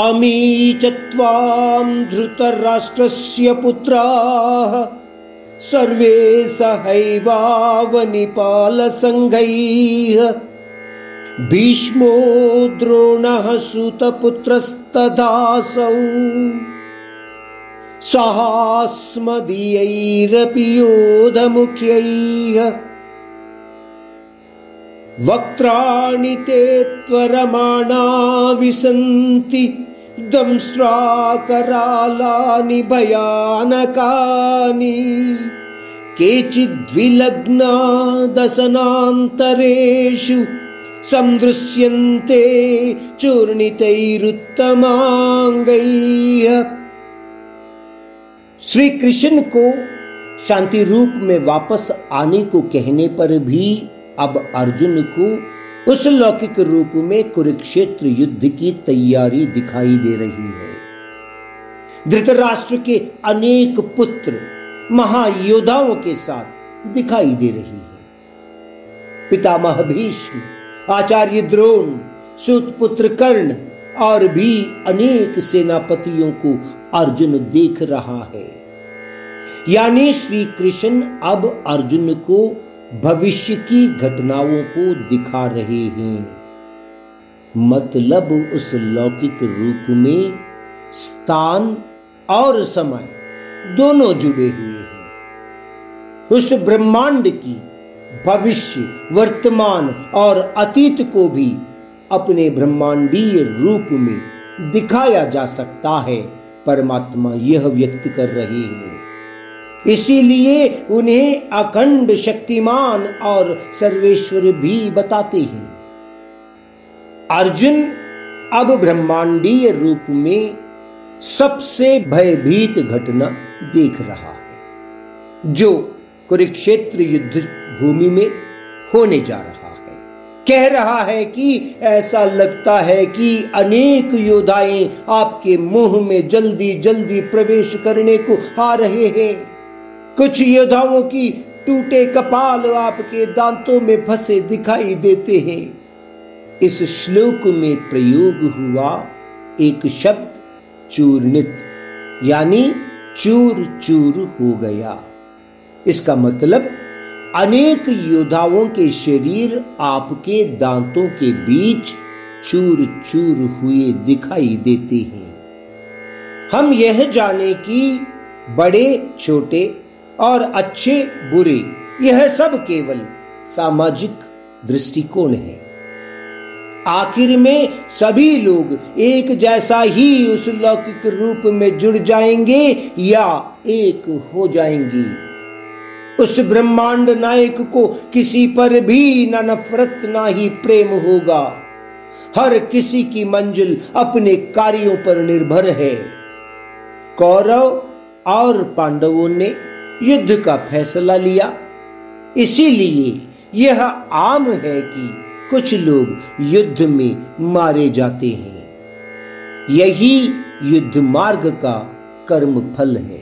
अमी च त्वां धृतराष्ट्रस्य पुत्राः सर्वे सहैवावनिपालसंघैः भीष्मो द्रोणः सुतपुत्रस्तदासौ सहास्मदीयैरपि योधमुख्यैः वक्त्राणि ते त्वरमाणा विसन्ति दंष्ट्राकरालानि भयानकानि केचिद्विलग्ना दशनान्तरेषु संदृश्यन्ते चूर्णितैरुत्तमाङ्गैः। श्री कृष्ण को शांति रूप में वापस आने को कहने पर भी अब अर्जुन को उस लौकिक रूप में कुरुक्षेत्र युद्ध की तैयारी दिखाई दे रही है। धृतराष्ट्र के अनेक पुत्र महायोद्धाओं के साथ दिखाई दे रही है। पितामह भीष्म, आचार्य द्रोण, सूत पुत्र कर्ण और भी अनेक सेनापतियों को अर्जुन देख रहा है। यानी श्री कृष्ण अब अर्जुन को भविष्य की घटनाओं को दिखा रहे हैं, मतलब उस लौकिक रूप में स्थान और समय दोनों जुड़े हुए हैं। उस ब्रह्मांड की भविष्य, वर्तमान और अतीत को भी अपने ब्रह्मांडीय रूप में दिखाया जा सकता है, परमात्मा यह व्यक्त कर रहे हैं। इसीलिए उन्हें अखंड शक्तिमान और सर्वेश्वर भी बताते हैं। अर्जुन अब ब्रह्मांडीय रूप में सबसे भयभीत घटना देख रहा है जो कुरुक्षेत्र युद्ध भूमि में होने जा रहा है। कह रहा है कि ऐसा लगता है कि अनेक योद्धाएं आपके मुंह में जल्दी जल्दी प्रवेश करने को आ रहे हैं। कुछ योद्धाओं की टूटे कपाल आपके दांतों में फंसे दिखाई देते हैं। इस श्लोक में प्रयोग हुआ एक शब्द चूर्णित, यानी चूर चूर हो गया। इसका मतलब अनेक योद्धाओं के शरीर आपके दांतों के बीच चूर चूर हुए दिखाई देते हैं। हम यह जाने कि बड़े छोटे और अच्छे बुरे यह सब केवल सामाजिक दृष्टिकोण है। आखिर में सभी लोग एक जैसा ही उस लौकिक रूप में जुड़ जाएंगे या एक हो जाएंगे। उस ब्रह्मांड नायक को किसी पर भी ना नफरत ना ही प्रेम होगा। हर किसी की मंजिल अपने कार्यों पर निर्भर है। कौरव और पांडवों ने युद्ध का फैसला लिया, इसीलिए यह आम है कि कुछ लोग युद्ध में मारे जाते हैं। यही युद्ध मार्ग का कर्म फल है।